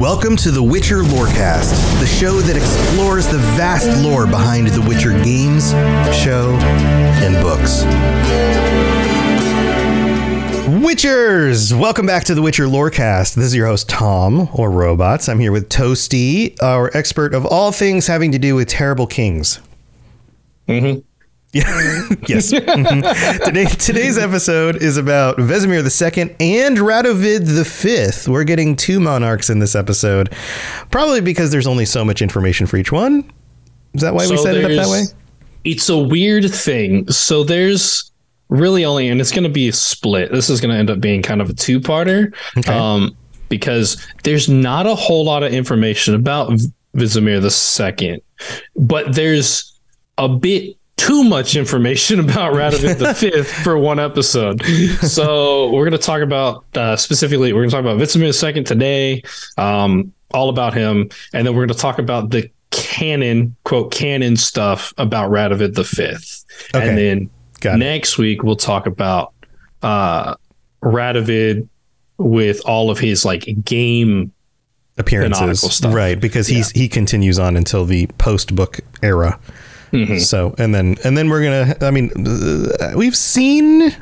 Welcome to The Witcher Lorecast, the show that explores the vast lore behind The Witcher games, show, and books. Witchers! Welcome back to The Witcher Lorecast. This is your host, Tom, or Robots. I'm here with Toasty, our expert of all things having to do with terrible kings. Mm-hmm. Yes. Today's episode is about Vizimir II and Radovid V. We're getting two monarchs in this episode, probably because there's only so much information for each one. Is that why we set it up that way? It's a weird thing. So there's really only, and it's going to be a split. This is going to end up being kind of a two-parter, because there's not a whole lot of information about Vizimir II, but there's a bit too much information about Radovid V for one episode. So we're going to talk about specifically, we're going to talk about Vizimir II today, all about him. And then we're going to talk about the canon, quote, canon stuff about Radovid V. Okay. And then next week, we'll talk about Radovid with all of his like game appearances. Stuff. Right. Because he continues on until the post-book era. Mm-hmm. So, and then we're going to, I mean, we've seen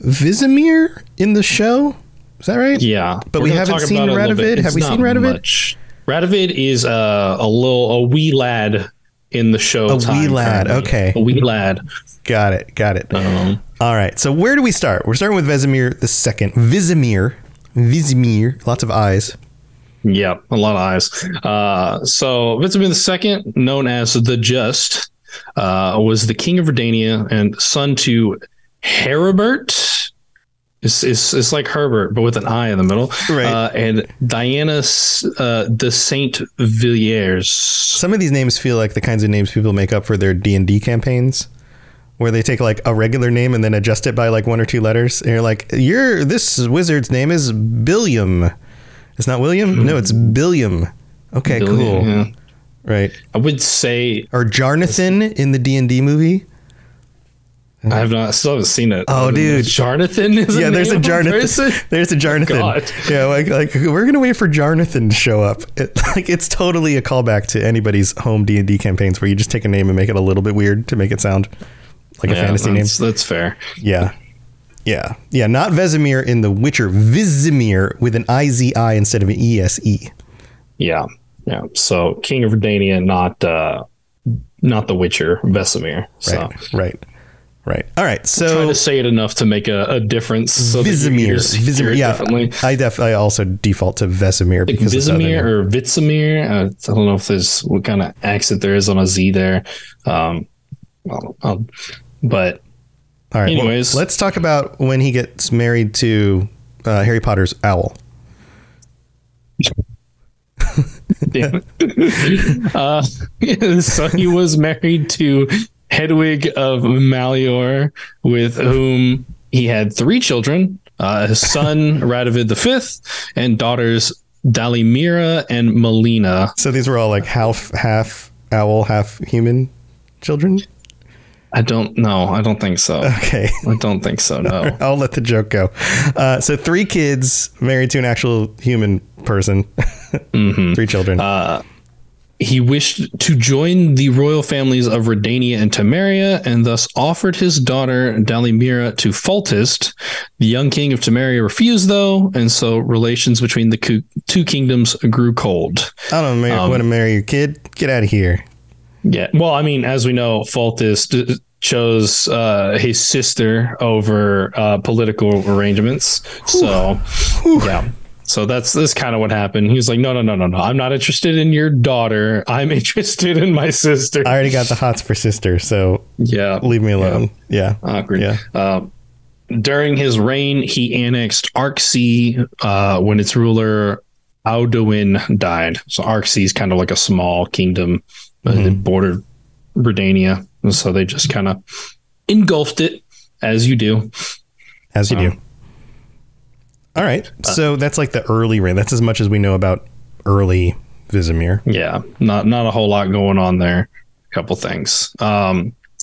Vizimir in the show. Is that right? Yeah. But we haven't seen Radovid. Have we seen Radovid? Much. Radovid is a wee lad in the show. Okay. A wee lad. Got it. All right. So where do we start? We're starting with Vizimir II. Vizimir. Lots of eyes. Yeah. A lot of eyes. So Vizimir II, known as the Just, was the king of Redania and son to Heribert. It's like Herbert, but with an I in the middle. Right. And Diana de Saint-Villiers. Some of these names feel like the kinds of names people make up for their D&D campaigns, where they take like a regular name and then adjust it by like one or two letters. And you're like, this wizard's name is Billiam. It's not William? Mm-hmm. No, it's Billiam. Okay, Billiam, cool. Yeah. Right. I would say... Or Jarnathan in the D&D movie. I still haven't seen it. Oh, dude. Jarnathan is a there's a Jarnathan. There's a Jarnathan. Yeah, like we're going to wait for Jarnathan to show up. It's totally a callback to anybody's home D&D campaigns where you just take a name and make it a little bit weird to make it sound like a fantasy name. That's fair. Yeah. Yeah. Yeah, not Vizimir in The Witcher. Vizimir with an I-Z-I instead of an E-S-E. Yeah. Yeah, so king of Redania, not the Witcher, Vizimir. So. Right. All right, so I'm trying to say it enough to make a difference. So Vizimir. Yeah, I also default to Vizimir because Vizimir or Vizimir. I don't know if there's what kind of accent there is on a Z there. But all right. Anyways, let's talk about when he gets married to Harry Potter's owl. Damn it. So he was married to Hedwig of Malleore, with whom he had three children, his son Radovid V, and daughters Dalimira and Melina. So these were all like half owl, half human children? I don't think so. Okay. I don't think so. No, I'll let the joke go. So three kids married to an actual human person. Mm-hmm. Three children. He wished to join the royal families of Redania and Temeria, and thus offered his daughter Dalimira to Foltest. The young king of Temeria refused, though, and so relations between the two kingdoms grew cold. I don't want to marry your kid. Get out of here. Yeah. Well, I mean, as we know, Foltest chose his sister over political arrangements. So, yeah. So that's kind of what happened. He was like, no. I'm not interested in your daughter. I'm interested in my sister. I already got the hots for sister. So, yeah, leave me alone. Yeah. Awkward. Yeah. During his reign, he annexed Arcsea when its ruler Auduin died. So Arcsea is kind of like a small kingdom. Mm-hmm. They bordered Redania, and so they just kind of engulfed it, as you do. All right, so that's like the early reign. That's as much as we know about early Vizimir. Yeah, not a whole lot going on there. A couple things.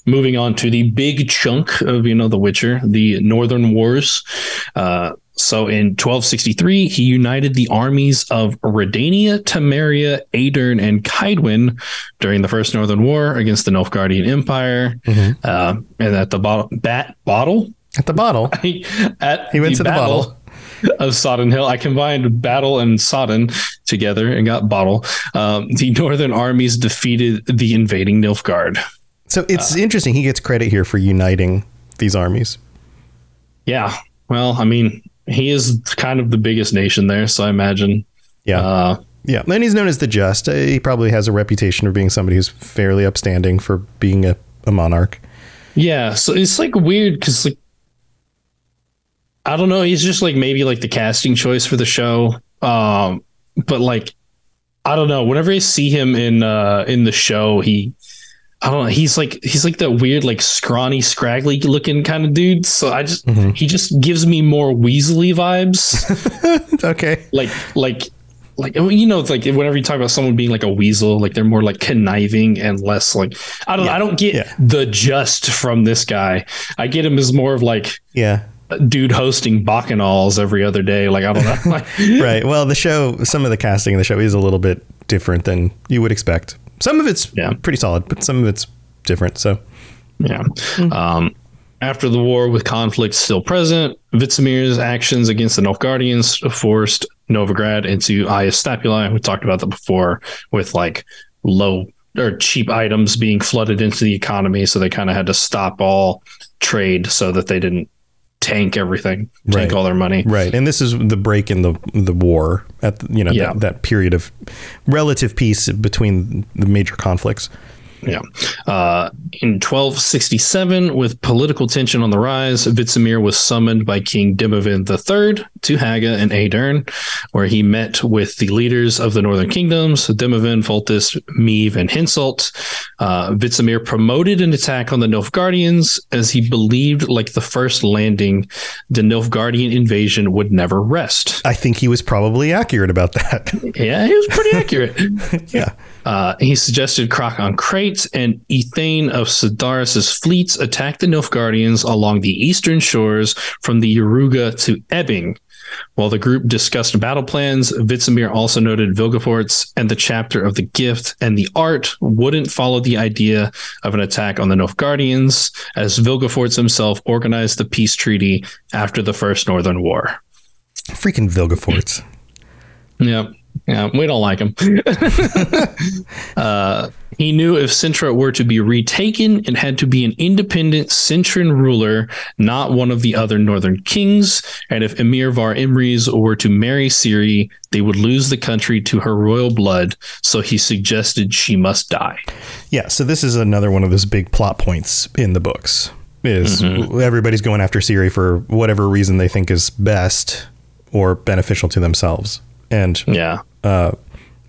Moving on to the big chunk of The Witcher, the Northern Wars. So in 1263, he united the armies of Redania, Temeria, Aedirn, and Caedwin during the First Northern War against the Nilfgaardian Empire. Mm-hmm. And at the battle of Sodden Hill, I combined battle and Sodden together and got bottle. The northern armies defeated the invading Nilfgaard. So it's interesting. He gets credit here for uniting these armies. Yeah. Well, I mean, he is kind of the biggest nation there, so I imagine. Yeah. Yeah. And he's known as the Just. He probably has a reputation of being somebody who's fairly upstanding for being a monarch. Yeah. So it's like weird because, like, I don't know. He's just like maybe like the casting choice for the show. But like, I don't know. Whenever I see him in the show, I don't know. He's like that weird, like scrawny, scraggly looking kind of dude. So I just, he just gives me more Weasley vibes. Okay. Like, you know, it's like whenever you talk about someone being like a weasel, like they're more like conniving and less like, I don't get the Just from this guy. I get him as more of like, dude hosting bacchanals every other day. Like, I don't know. Right. Well, the show, some of the casting of the show is a little bit different than you would expect. Some of it's pretty solid, but some of it's different. So, yeah. Mm-hmm. After the war, with conflict still present, Vizimir's actions against the Nilfgaardians forced Novigrad into Ius Stapuli. We talked about that before, with like low or cheap items being flooded into the economy. So they kind of had to stop all trade so that they didn't tank everything, tank all their money. Right. And this is the break in the war at, you know, that period of relative peace between the major conflicts. Yeah. In 1267, with political tension on the rise, Vizimir was summoned by King Dimovan III to Haga and Aedirn, where he met with the leaders of the northern kingdoms, Dimovan, Foltest, Meave, and Henselt. Vizimir promoted an attack on the Nilfgaardians, as he believed, like the first landing, the Nilfgaardian invasion would never rest. I think he was probably accurate about that. Yeah, he was pretty accurate. Yeah. He suggested Krakon Krait and Ethane of Sidaris' fleets attacked the Nilfgaardians along the eastern shores from the Yoruga to Ebbing. While the group discussed battle plans, Vizimir also noted Vilgefortz and the chapter of the gift and the art wouldn't follow the idea of an attack on the Nilfgaardians, as Vilgefortz himself organized the peace treaty after the First Northern War. Freaking Vilgefortz. Yep. Yeah, we don't like him. He knew if Cintra were to be retaken, it had to be an independent Cintran ruler, not one of the other northern kings. And if Emir Var Imriz were to marry Ciri, they would lose the country to her royal blood. So he suggested she must die. Yeah. So this is another one of those big plot points in the books is everybody's going after Ciri for whatever reason they think is best or beneficial to themselves. And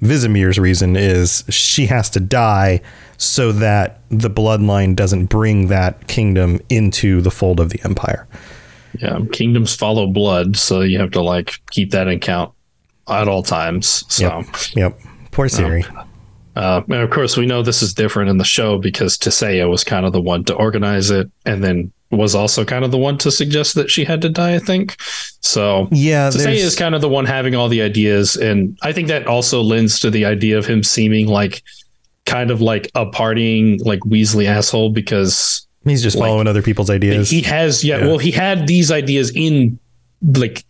Vizimir's reason is she has to die so that the bloodline doesn't bring that kingdom into the fold of the empire. Yeah, kingdoms follow blood, so you have to like keep that in count at all times. So yep. Poor Ciri. And of course, we know this is different in the show because Tissaia was kind of the one to organize it, and then was also kind of the one to suggest that she had to die, I think. So Tissaia is kind of the one having all the ideas. And I think that also lends to the idea of him seeming like kind of like a partying, like Weasley asshole, because he's just like following other people's ideas. He has. Yeah, yeah. Well, he had these ideas in like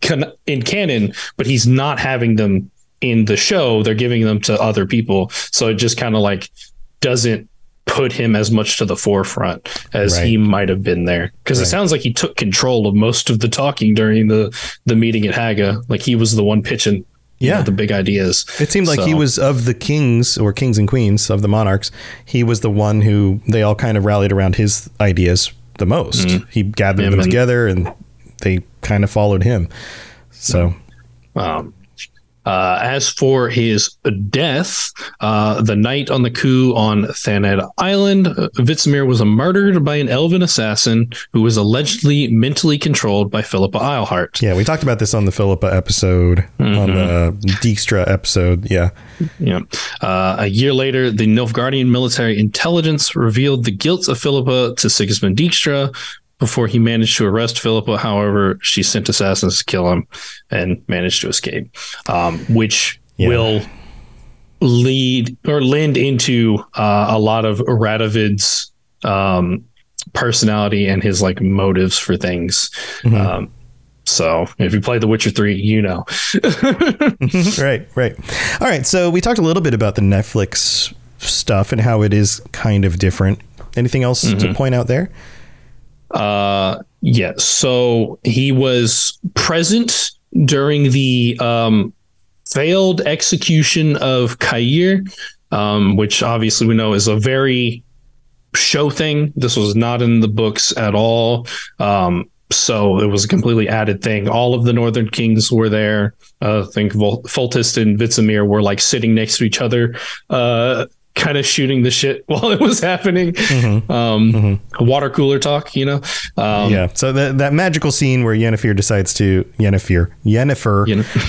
in canon, but he's not having them in the show. They're giving them to other people. So it just kind of like doesn't put him as much to the forefront as he might have been there, because it sounds like he took control of most of the talking during the meeting at Haga. Like he was the one pitching the big ideas. It seemed like he was of the kings or kings and queens of the monarchs. He was the one who they all kind of rallied around his ideas the most. He gathered them together and they kind of followed him. So as for his death, the night on the coup on Thaned Island, Vizimir was murdered by an elven assassin who was allegedly mentally controlled by Philippa Eilhart. Yeah, we talked about this on the Philippa episode, on the Dijkstra episode. Yeah. A year later, the Nilfgaardian military intelligence revealed the guilt of Philippa to Sigismund Dijkstra, Before he managed to arrest Philippa, however, she sent assassins to kill him and managed to escape, which will lead or lend into a lot of Radovid's personality and his like motives for things. Mm-hmm. So if you play The Witcher 3, you know. Right. All right. So we talked a little bit about the Netflix stuff and how it is kind of different. Anything else to point out there? Yeah. So he was present during the failed execution of Cahir, which obviously we know is a very show thing. This was not in the books at all. So it was a completely added thing. All of the northern kings were there. I think Foltest and Vizimir were like sitting next to each other, kind of shooting the shit while it was happening. Water cooler talk, you know? So that magical scene where Yennefer decides to... Yennefer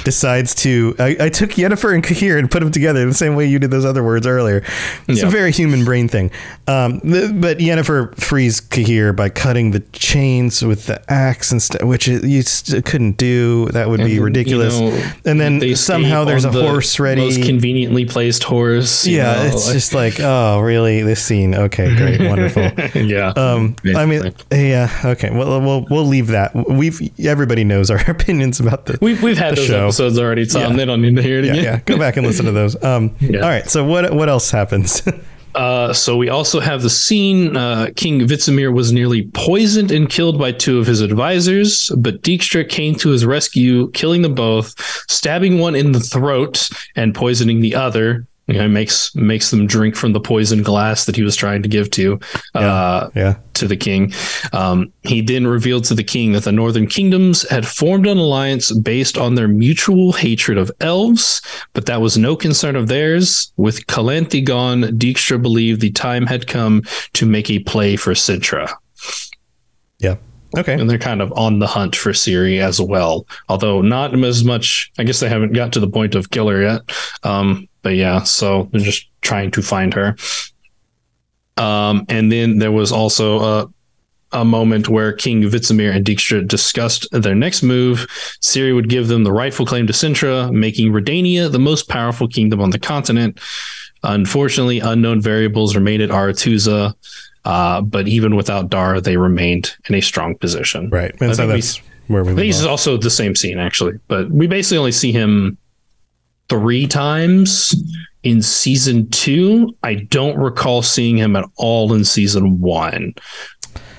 decides to... I took Yennefer and Cahir and put them together the same way you did those other words earlier. It's a very human brain thing. But Yennefer frees Cahir by cutting the chains with the axe and stuff, which you couldn't do. That would be ridiculous. You know, and then somehow there's a horse ready. Most conveniently placed horse. It's just like, oh, really? This scene? Okay, great, wonderful. I mean, okay. Well, we'll leave that. Everybody knows our opinions about the. We've had those episodes already, Tom. They don't need to hear it again. Go back and listen to those. All right. So what else happens? So we also have the scene. King Vizimir was nearly poisoned and killed by two of his advisors, but Dijkstra came to his rescue, killing them both, stabbing one in the throat and poisoning the other. You know, makes them drink from the poison glass that he was trying to give to the king. He then revealed to the king that the northern kingdoms had formed an alliance based on their mutual hatred of elves, but that was no concern of theirs. With Calanthe gone, Dijkstra believed the time had come to make a play for Cintra. Yeah. Okay. And they're kind of on the hunt for Ciri as well, although not as much. I guess they haven't got to the point of kill her yet. But yeah, so they're just trying to find her. And then there was also a moment where King Vizimir and Dijkstra discussed their next move. Ciri would give them the rightful claim to Cintra, making Redania the most powerful kingdom on the continent. Unfortunately, unknown variables remained at Aretuza, but even without Dara, they remained in a strong position. Right. And so that's where we This is also the same scene, actually. But we basically only see him 3 times in season 2. I don't recall seeing him at all in season 1,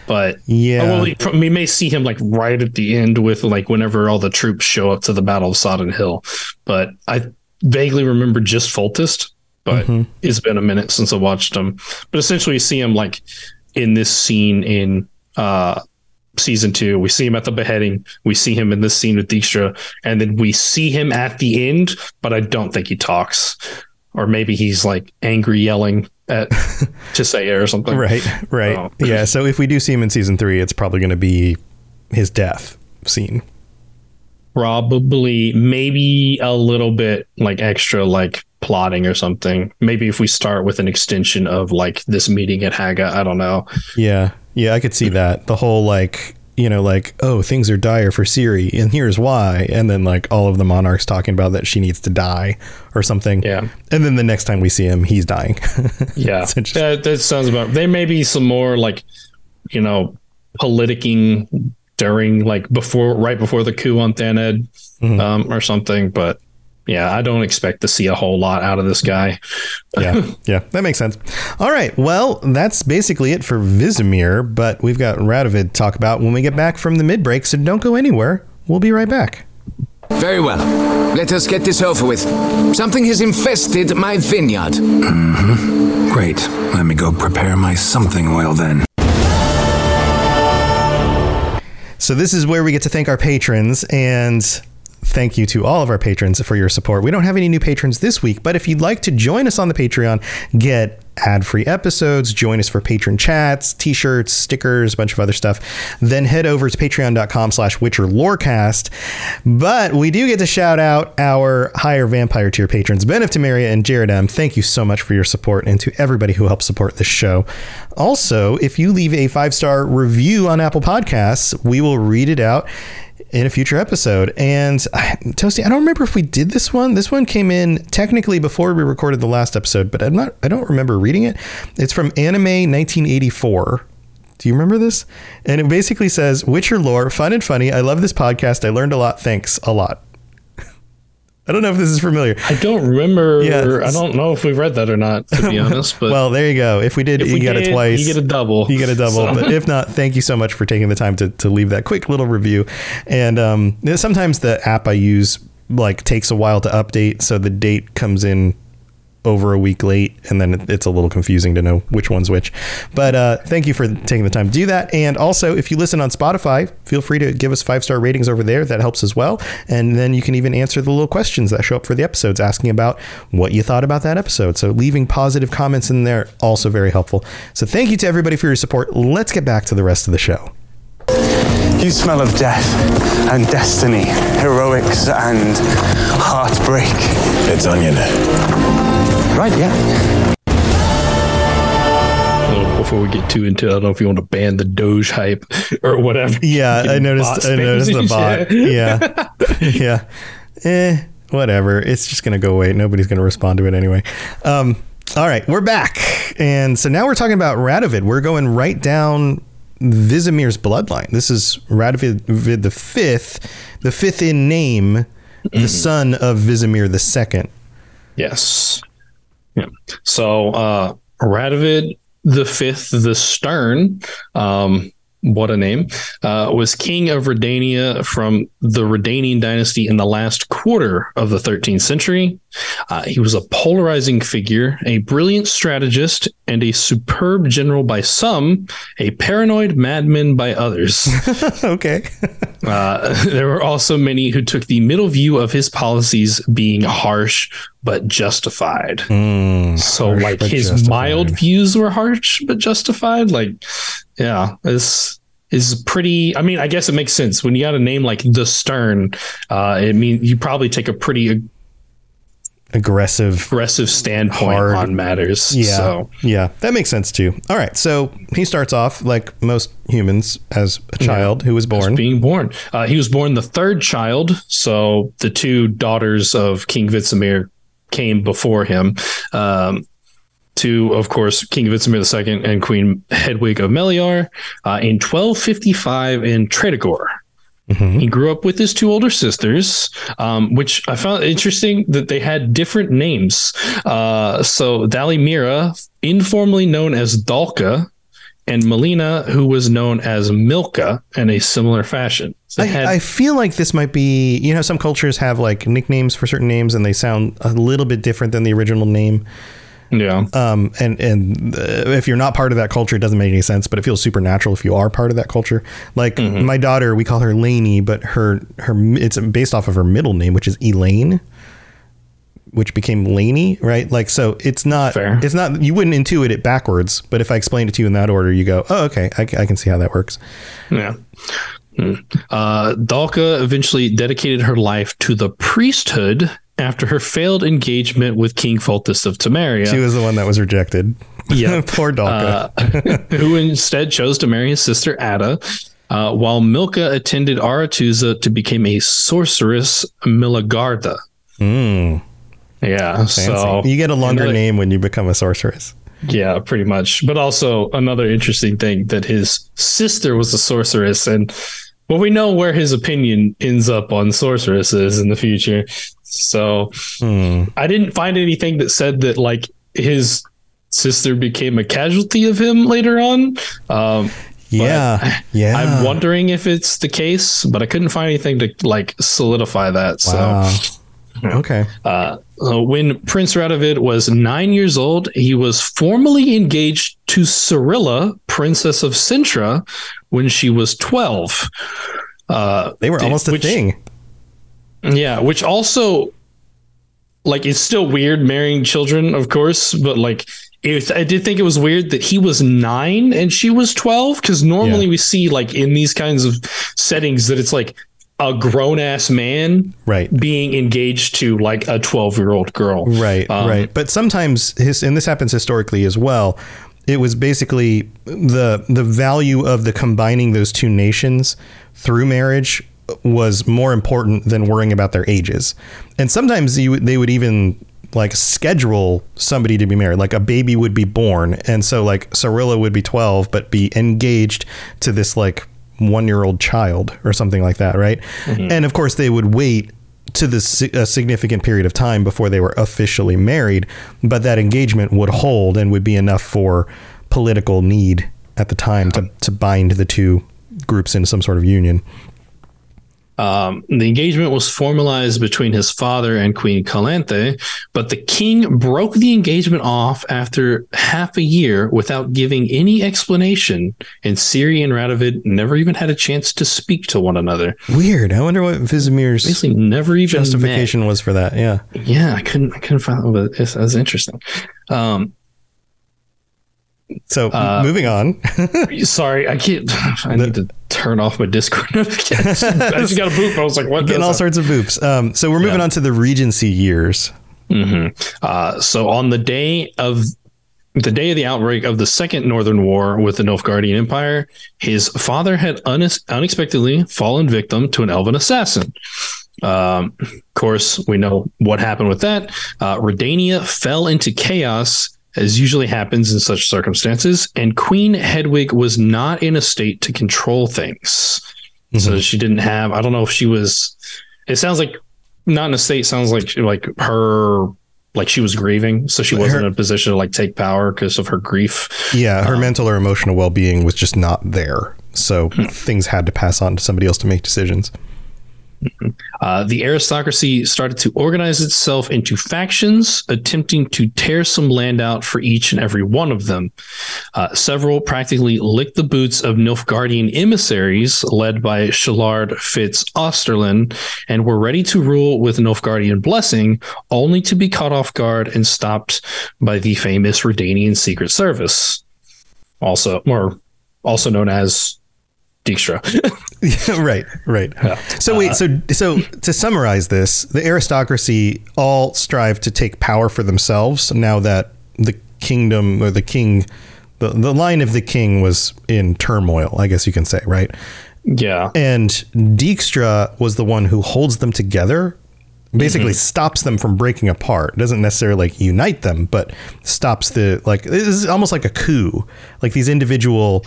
but we may see him like right at the end with like whenever all the troops show up to the Battle of Sodden Hill. But I vaguely remember just Foltest, but it's been a minute since I watched him. But essentially, you see him like in this scene in season 2. We see him at the beheading. We see him in this scene with Dijkstra, and then we see him at the end, but I don't think he talks, or maybe he's like angry yelling at Tissaia or something. Right. Oh. Yeah. So if we do see him in season 3, it's probably going to be his death scene. Probably, maybe a little bit like extra, like plotting or something. Maybe if we start with an extension of like this meeting at Haga, I don't know. Yeah, I could see that. The whole like, you know, like, oh, things are dire for Ciri and here's why. And then like all of the monarchs talking about that she needs to die or something. Yeah. And then the next time we see him, he's dying. Yeah. That sounds about right. There may be some more like, you know, politicking during like right before the coup on Thaned or something. But yeah, I don't expect to see a whole lot out of this guy. Yeah, that makes sense. All right, well, that's basically it for Vizimir, but we've got Radovid to talk about when we get back from the mid-break, so don't go anywhere. We'll be right back. Very well. Let us get this over with. Something has infested my vineyard. Mm-hmm. Great. Let me go prepare my something oil then. So this is where we get to thank our patrons, and... thank you to all of our patrons for your support. We don't have any new patrons this week, but if you'd like to join us on the Patreon, get ad-free episodes, join us for patron chats, t-shirts, stickers, a bunch of other stuff, then head over to patreon.com/Witcher Lorecast. But we do get to shout out our higher vampire tier patrons, Ben of Temeria and Jared M. Thank you so much for your support, and to everybody who helps support this show. Also, if you leave a 5-star review on Apple Podcasts, we will read it out in a future episode. And Toasty, I don't remember if we did this one. This one came in technically before we recorded the last episode, but I don't remember reading it. It's from Anime 1984. Do you remember this? And it basically says, Witcher lore, fun and funny. I love this podcast. I learned a lot. Thanks a lot. I don't know if this is familiar. I don't remember. Yeah. I don't know if we've read that or not, to be honest. But well, there you go. If we did, if you got it twice. You get a double. You get a double. So. But if not, thank you so much for taking the time to leave that quick little review. And sometimes the app I use like takes a while to update, so the date comes in over a week late, and then it's a little confusing to know which one's which. But thank you for taking the time to do that. And also, if you listen on Spotify, feel free to give us 5-star ratings over there. That helps as well. And then you can even answer the little questions that show up for the episodes, asking about what you thought about that episode. So leaving positive comments in there, also very helpful. So thank you to everybody for your support. Let's get back to the rest of the show. You smell of death and destiny, heroics and heartbreak. It's Onion. Right, yeah. Before we get too into it, I don't know if you want to ban the Doge hype or whatever. Yeah, I noticed the bot. Yeah. Whatever. It's just going to go away. Nobody's going to respond to it anyway. All right, we're back. And so now we're talking about Radovid. We're going right down Vizimir's bloodline. This is Radovid the fifth in name, the son of Vizimir the second. Yes. Yeah. So Radovid the Fifth, the Stern, what a name, was king of Redania from the Redanian dynasty in the last quarter of the 13th century. He was a polarizing figure, a brilliant strategist, and a superb general by some, a paranoid madman by others. Okay. There were also many who took the middle view of his policies being harsh but justified. So like his justified. Mild views were harsh but justified. Like, yeah, this is pretty, I mean, I guess it makes sense. When you got a name like the Stern, it means you probably take a pretty aggressive standpoint hard on matters. Yeah. So. Yeah, that makes sense too. All right. So he starts off like most humans as a child who was born. He was born the third child. So the two daughters of King Vizimir came before him. To, of course, King Vizimir II and Queen Hedwig of Malleore in 1255 in Tredegor. Mm-hmm. He grew up with his two older sisters, which I found interesting that they had different names. So Dalimira, informally known as Dalka, and Melina, who was known as Milka in a similar fashion. So I feel like this might be, you know, some cultures have like nicknames for certain names and they sound a little bit different than the original name. Yeah. And if you're not part of that culture, it doesn't make any sense, but it feels supernatural if you are part of that culture. Like my daughter, we call her Lainey, but her it's based off of her middle name, which is Elaine, which became Lainey, right? Like, so it's not, fair. It's not, you wouldn't intuit it backwards, but if I explained it to you in that order, you go, oh, okay, I can see how that works. Yeah. Dalka eventually dedicated her life to the priesthood after her failed engagement with King Foltest of Temeria. She was the one that was rejected. Yeah. Poor Dalka. Who instead chose to marry his sister Ada, while Milka attended Aretuza to become a sorceress Milagardha. Yeah. Oh, so you get a longer name when you become a sorceress. Yeah, pretty much. But also another interesting thing that his sister was a sorceress, and well, we know where his opinion ends up on sorceresses in the future. So I didn't find anything that said that like his sister became a casualty of him later on. Yeah. I'm wondering if it's the case, but I couldn't find anything to like solidify that. Wow. So okay. When Prince Radovid was 9 years old, he was formally engaged to Cirilla, Princess of Cintra, when she was 12. They were almost a thing. Yeah, which also, like, it's still weird marrying children, of course, but like, I did think it was weird that he was 9 and she was 12, because normally we see, like, in these kinds of settings that it's like a grown-ass man being engaged to, like, a 12-year-old girl. Right. But sometimes, and this happens historically as well, it was basically the value of the combining those two nations through marriage was more important than worrying about their ages. And sometimes they would even... like schedule somebody to be married, like a baby would be born. And so like Cirilla would be 12, but be engaged to this like 1-year-old child or something like that. Right. Mm-hmm. And of course they would wait to a significant period of time before they were officially married, but that engagement would hold and would be enough for political need at the time to bind the two groups into some sort of union. The engagement was formalized between his father and Queen Calanthe, but the king broke the engagement off after half a year without giving any explanation, and Ciri and Radovid never even had a chance to speak to one another. Weird. I wonder what Vizimir's basically never even justification was for that. Yeah. Yeah, I couldn't find it, but it was interesting. So moving on. Sorry, I need to turn off my Discord notification. I just got a boop. I was like, what? Getting all sorts of boops. So we're moving on to the Regency years. Mm-hmm. So on the day of the outbreak of the Second Northern War with the Nilfgaardian Empire, his father had unexpectedly fallen victim to an elven assassin. Of course, we know what happened with that. Redania fell into chaos, as usually happens in such circumstances, and Queen Hedwig was not in a state to control things. Mm-hmm. So she didn't have, I don't know if she was, it sounds like not in a state, sounds like her, like she was grieving. So she wasn't in a position to like take power because of her grief. Yeah. Her mental or emotional well-being was just not there. So things had to pass on to somebody else to make decisions. The aristocracy started to organize itself into factions, attempting to tear some land out for each and every one of them. Several practically licked the boots of Nilfgaardian emissaries led by Shillard Fitz Austerlin and were ready to rule with Nilfgaardian blessing, only to be caught off guard and stopped by the famous Redanian Secret Service, also known as Dijkstra. Right. Yeah. So to summarize this, the aristocracy all strive to take power for themselves now that the kingdom or the king, the line of the king was in turmoil, I guess you can say, right? Yeah. And Dijkstra was the one who holds them together, basically stops them from breaking apart. Doesn't necessarily like unite them, but stops this is almost like a coup. Like these individual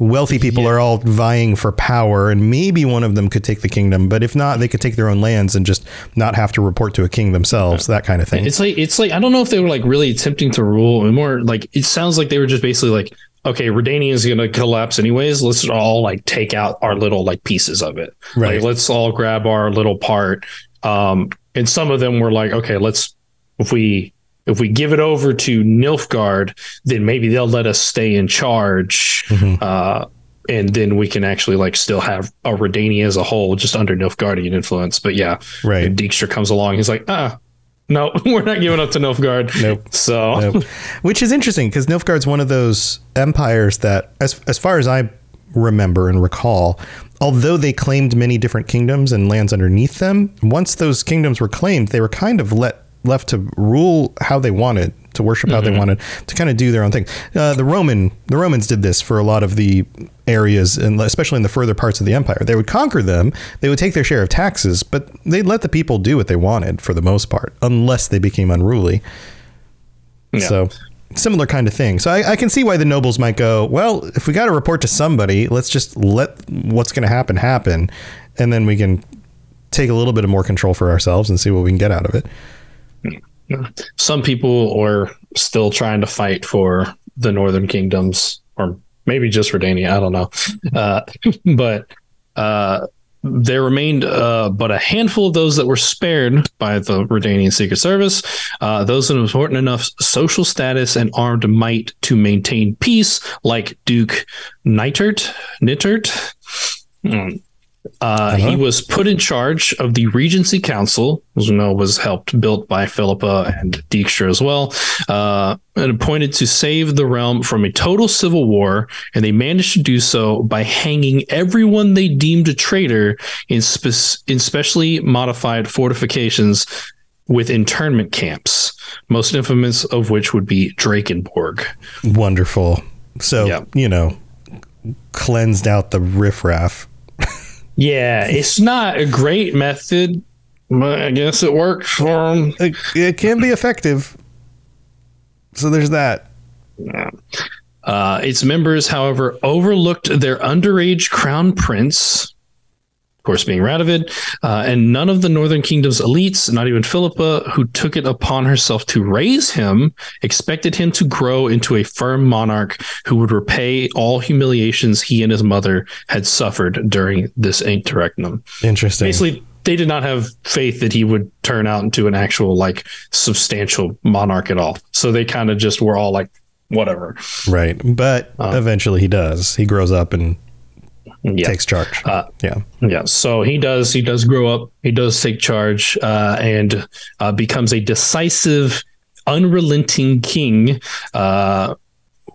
wealthy people are all vying for power, and maybe one of them could take the kingdom, but if not, they could take their own lands and just not have to report to a king themselves, that kind of thing. It's like, I don't know if they were like really attempting to rule, and more like, it sounds like they were just basically like, okay, Redania is going to collapse anyways. Let's all like take out our little like pieces of it. Right. Like, let's all grab our little part. And some of them were like, okay, if we give it over to Nilfgaard, then maybe they'll let us stay in charge. Mm-hmm. And then we can actually like still have a Redania as a whole just under Nilfgaardian influence. But yeah, right. And Dijkstra comes along. He's like, no, we're not giving up to Nilfgaard. Nope. So, which is interesting because Nilfgaard's one of those empires that as far as I remember and recall, although they claimed many different kingdoms and lands underneath them, once those kingdoms were claimed, they were kind of left to rule how they wanted, to worship how they wanted, to kind of do their own thing. The Romans did this for a lot of the areas, and especially in the further parts of the empire. They would conquer them, they would take their share of taxes, but they'd let the people do what they wanted for the most part, unless they became unruly. Yeah. So similar kind of thing. So I can see why the nobles might go, well, if we got to report to somebody, let's just let what's going to happen, and then we can take a little bit of more control for ourselves and see what we can get out of it. Some people are still trying to fight for the northern kingdoms, or maybe just Redania, I don't know. But there remained but a handful of those that were spared by the Redanian Secret Service, those with important enough social status and armed might to maintain peace, like Duke Nitert. He was put in charge of the Regency Council, as we know was helped built by Philippa and Dijkstra as well, and appointed to save the realm from a total civil war, and they managed to do so by hanging everyone they deemed a traitor in specially modified fortifications with internment camps, most infamous of which would be Drakenborg. Wonderful. So, you know, cleansed out the riffraff. Yeah, it's not a great method, but I guess it works for them. It can be effective. So there's that. Yeah. Its members, however, overlooked their underage crown prince, of course being Radovid, and none of the Northern Kingdom's elites, not even Philippa, who took it upon herself to raise him, expected him to grow into a firm monarch who would repay all humiliations he and his mother had suffered during this interregnum. Interesting. Basically, they did not have faith that he would turn out into an actual, like, substantial monarch at all. So they kind of just were all like, whatever. Right. But eventually he does. He grows up and takes charge. So he does grow up. He does take charge and becomes a decisive, unrelenting king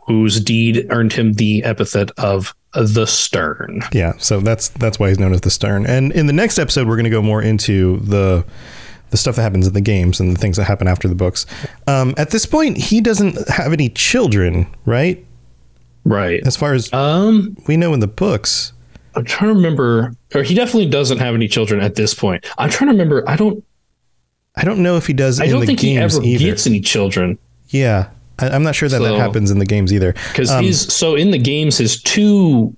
whose deed earned him the epithet of the Stern. Yeah, so that's why he's known as the Stern. And in the next episode, we're going to go more into the stuff that happens in the games and the things that happen after the books. At this point, he doesn't have any children, right? Right. As far as we know in the books. I'm trying to remember, or he definitely doesn't have any children at this point. I'm trying to remember. I don't know if he does. I don't think he ever gets any children. Yeah. I'm not sure that happens in the games either. Because in the games, his two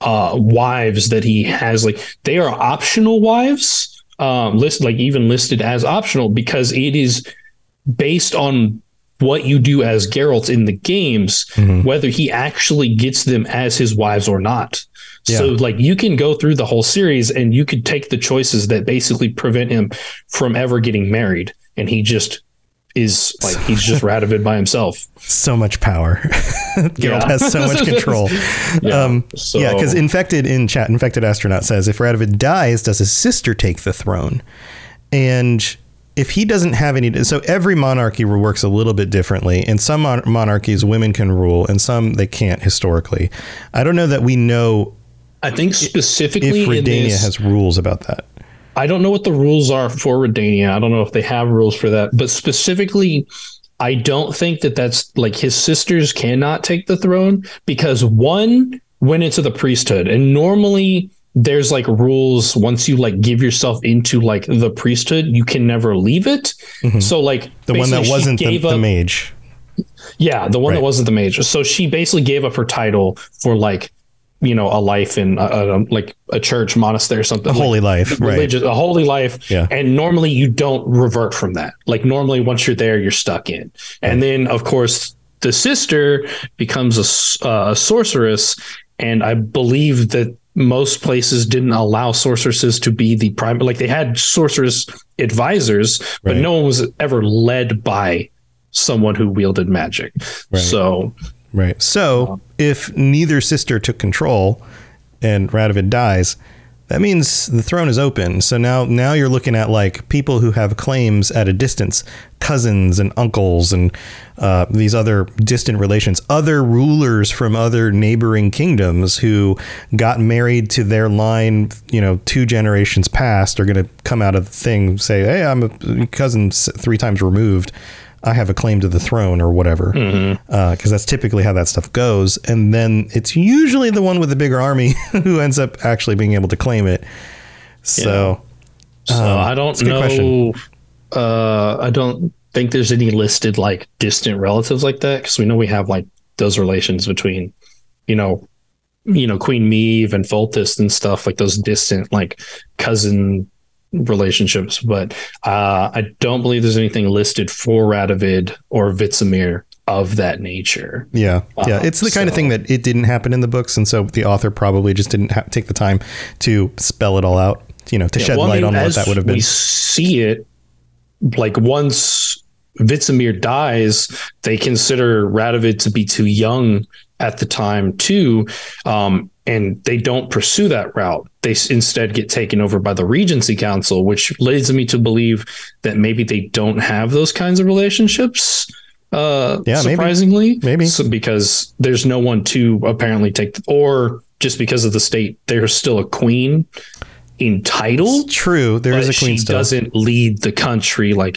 wives that he has, like, they are optional wives, listed as optional, because it is based on what you do as Geralt in the games, mm-hmm. whether he actually gets them as his wives or not. Yeah. So, like, you can go through the whole series and you could take the choices that basically prevent him from ever getting married, and he just is like, he's just Radovid by himself. So much power. Geralt has so much control. Because Infected in chat, Infected Astronaut says, if Radovid dies, does his sister take the throne? And if he doesn't have any, so every monarchy works a little bit differently. In some monarchies, women can rule, and some they can't historically. I don't know that we know. I think specifically if Redania has rules about that. I don't know what the rules are for Redania. I don't know if they have rules for that, but specifically, I don't think that's like, his sisters cannot take the throne, because one went into the priesthood, and normally there's like rules. Once you like give yourself into like the priesthood, you can never leave it. Mm-hmm. So like the one that wasn't the mage. Yeah. The one that wasn't the mage. So she basically gave up her title for, like, you know, a life in like a church, monastery, or something. A holy life, religious, right? A holy life. Yeah. And normally you don't revert from that. Like, normally once you're there, you're stuck in. And then, of course, the sister becomes a sorceress. And I believe that most places didn't allow sorceresses to be the prime. Like, they had sorceress advisors, but no one was ever led by someone who wielded magic. Right. So if neither sister took control and Radovid dies, that means the throne is open. So now you're looking at, like, people who have claims at a distance, cousins and uncles and these other distant relations, other rulers from other neighboring kingdoms who got married to their line, you know, 2 generations past, are going to come out of the thing, say, hey, I'm a cousin 3 times removed. I have a claim to the throne or whatever, because that's typically how that stuff goes. And then it's usually the one with the bigger army who ends up actually being able to claim it. So, I don't know. I don't think there's any listed, like, distant relatives like that, because we know we have, like, those relations between, you know, Queen Meave and Foltest and stuff, like those distant, like, cousin relationships, but I don't believe there's anything listed for Radovid or Vizimir of that nature. It's the kind of thing that it didn't happen in the books, and so the author probably just didn't take the time to spell it all out, to shed light on what that would have been. We see it, like, once Vizimir dies, they consider Radovid to be too young at the time too, and they don't pursue that route. They instead get taken over by the Regency Council, which leads me to believe that maybe they don't have those kinds of relationships. Surprisingly, maybe. So because there's no one to apparently take, or just because of the state, there's still a queen in title. It's true, there is a queen. She doesn't lead the country like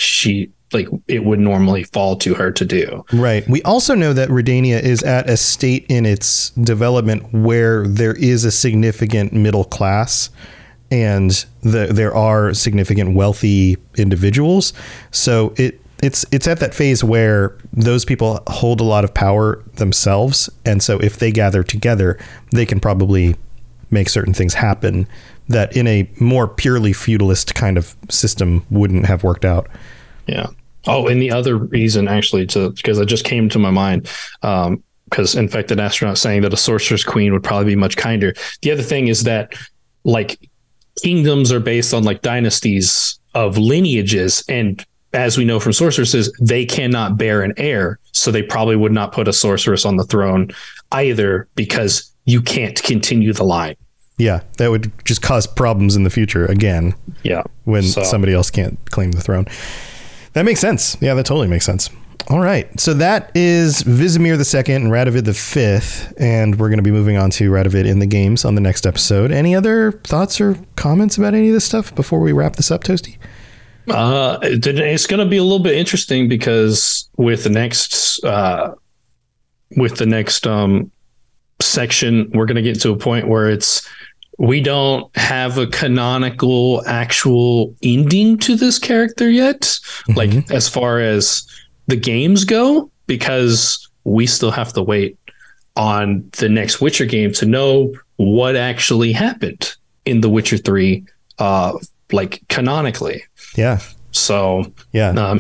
it would normally fall to her to do. Right. We also know that Redania is at a state in its development where there is a significant middle class, and there are significant wealthy individuals. So it's at that phase where those people hold a lot of power themselves. And so if they gather together, they can probably make certain things happen that in a more purely feudalist kind of system wouldn't have worked out. Yeah. Oh, and the other reason, actually, because it just came to my mind, because Infected Astronaut saying that a sorceress queen would probably be much kinder. The other thing is that, like, kingdoms are based on, like, dynasties of lineages, and as we know from sorceresses, they cannot bear an heir. So they probably would not put a sorceress on the throne either, because you can't continue the line. Yeah. That would just cause problems in the future again. Yeah. When somebody else can't claim the throne. That makes sense. Yeah, that totally makes sense. All right. So that is Vizimir II and Radovid V. And we're going to be moving on to Radovid in the games on the next episode. Any other thoughts or comments about any of this stuff before we wrap this up, Toasty? It's going to be a little bit interesting because with the next section, we're going to get to a point where we don't have a canonical actual ending to this character yet. Mm-hmm. Like, as far as the games go, because we still have to wait on the next Witcher game to know what actually happened in The Witcher 3, canonically. Yeah. So yeah,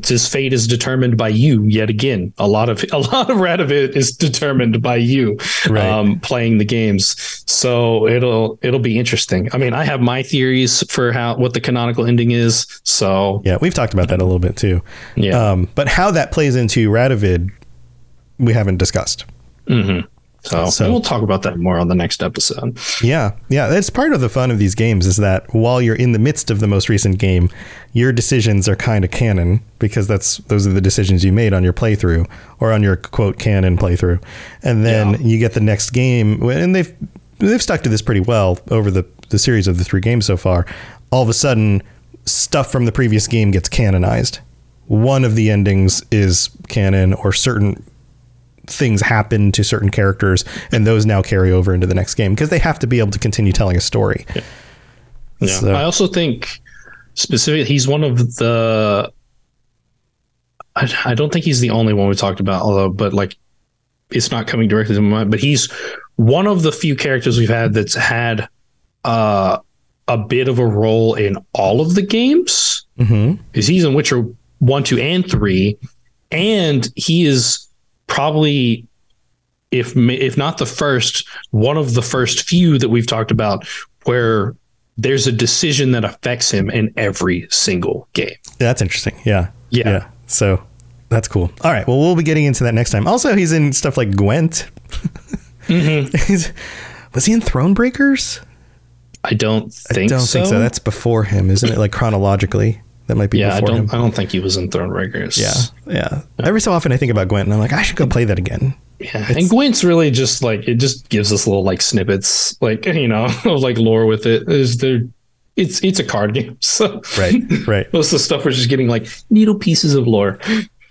his fate is determined by you yet again. A lot of Radovid is determined by you, right, playing the games. So it'll be interesting. I mean, I have my theories for what the canonical ending is. So yeah, we've talked about that a little bit too. Yeah. But how that plays into Radovid, we haven't discussed. Mm-hmm. So we'll talk about that more on the next episode. Yeah. That's part of the fun of these games, is that while you're in the midst of the most recent game, your decisions are kind of canon, because those are the decisions you made on your playthrough, or on your quote canon playthrough. And then you get the next game, and they've stuck to this pretty well over the series of the three games so far. All of a sudden, stuff from the previous game gets canonized. One of the endings is canon, or certain things happen to certain characters, and those now carry over into the next game because they have to be able to continue telling a story. Yeah. So. I also think specifically he's one of the, I don't think he's the only one we talked about, although it's not coming directly to my mind, but he's one of the few characters we've had that's had a bit of a role in all of the games. Mm-hmm. Because he's in Witcher 1, 2, and 3, and he is probably, if not the first, one of the first few that we've talked about where there's a decision that affects him in every single game. That's interesting. Yeah. So that's cool. All right. Well, we'll be getting into that next time. Also, he's in stuff like Gwent. Mm-hmm. Was he in Thronebreakers? I don't think so. That's before him, isn't it? Like chronologically. That might be before him. I don't think he was in Thronebreakers. Yeah. Every so often I think about Gwent and I'm like, I should go play that again. Yeah. And Gwent's really just like, it just gives us little like snippets, like, you know, like lore with it. It's a card game. So right. Most of the stuff we're just getting like needle pieces of lore.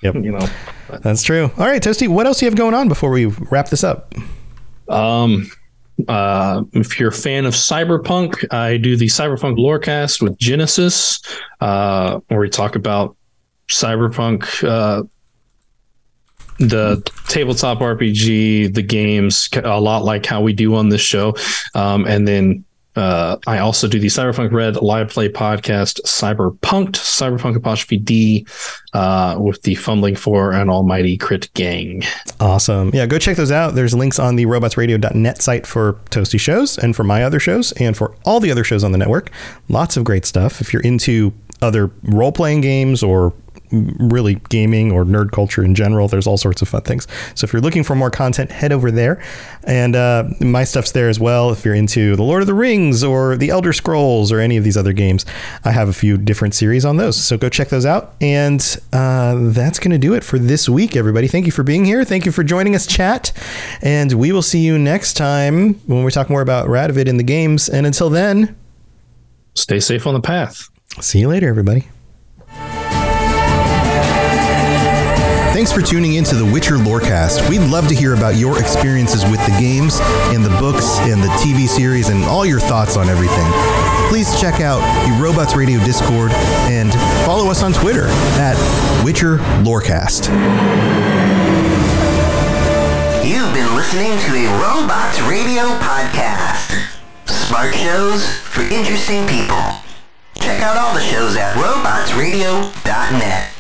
Yep. You know. But. That's true. All right, Toasty, what else do you have going on before we wrap this up? If you're a fan of cyberpunk, I do the Cyberpunk Lorecast with Genesis, where we talk about cyberpunk, the tabletop RPG, the games, a lot like how we do on this show. And then I also do the Cyberpunk Red live play podcast, Cyberpunk_D, with the Fumbling for an Almighty Crit gang. Awesome. Yeah, go check those out. There's links on the robotsradio.net site for Toasty shows and for my other shows and for all the other shows on the network. Lots of great stuff. If you're into other role-playing games or really gaming or nerd culture in general. There's all sorts of fun things. So if you're looking for more content, head over there. And my stuff's there as well. If you're into The Lord of the Rings or The Elder Scrolls or any of these other games, I have a few different series on those. So go check those out. And that's going to do it for this week, everybody. Thank you for being here. Thank you for joining us, chat. And we will see you next time when we talk more about Radovid and the games. And until then, stay safe on the path. See you later, everybody. Thanks for tuning in to The Witcher Lorecast. We'd love to hear about your experiences with the games and the books and the TV series and all your thoughts on everything. Please check out the Robots Radio Discord and follow us on Twitter at Witcher Lorecast. You've been listening to a Robots Radio podcast. Smart shows for interesting people. Check out all the shows at robotsradio.net.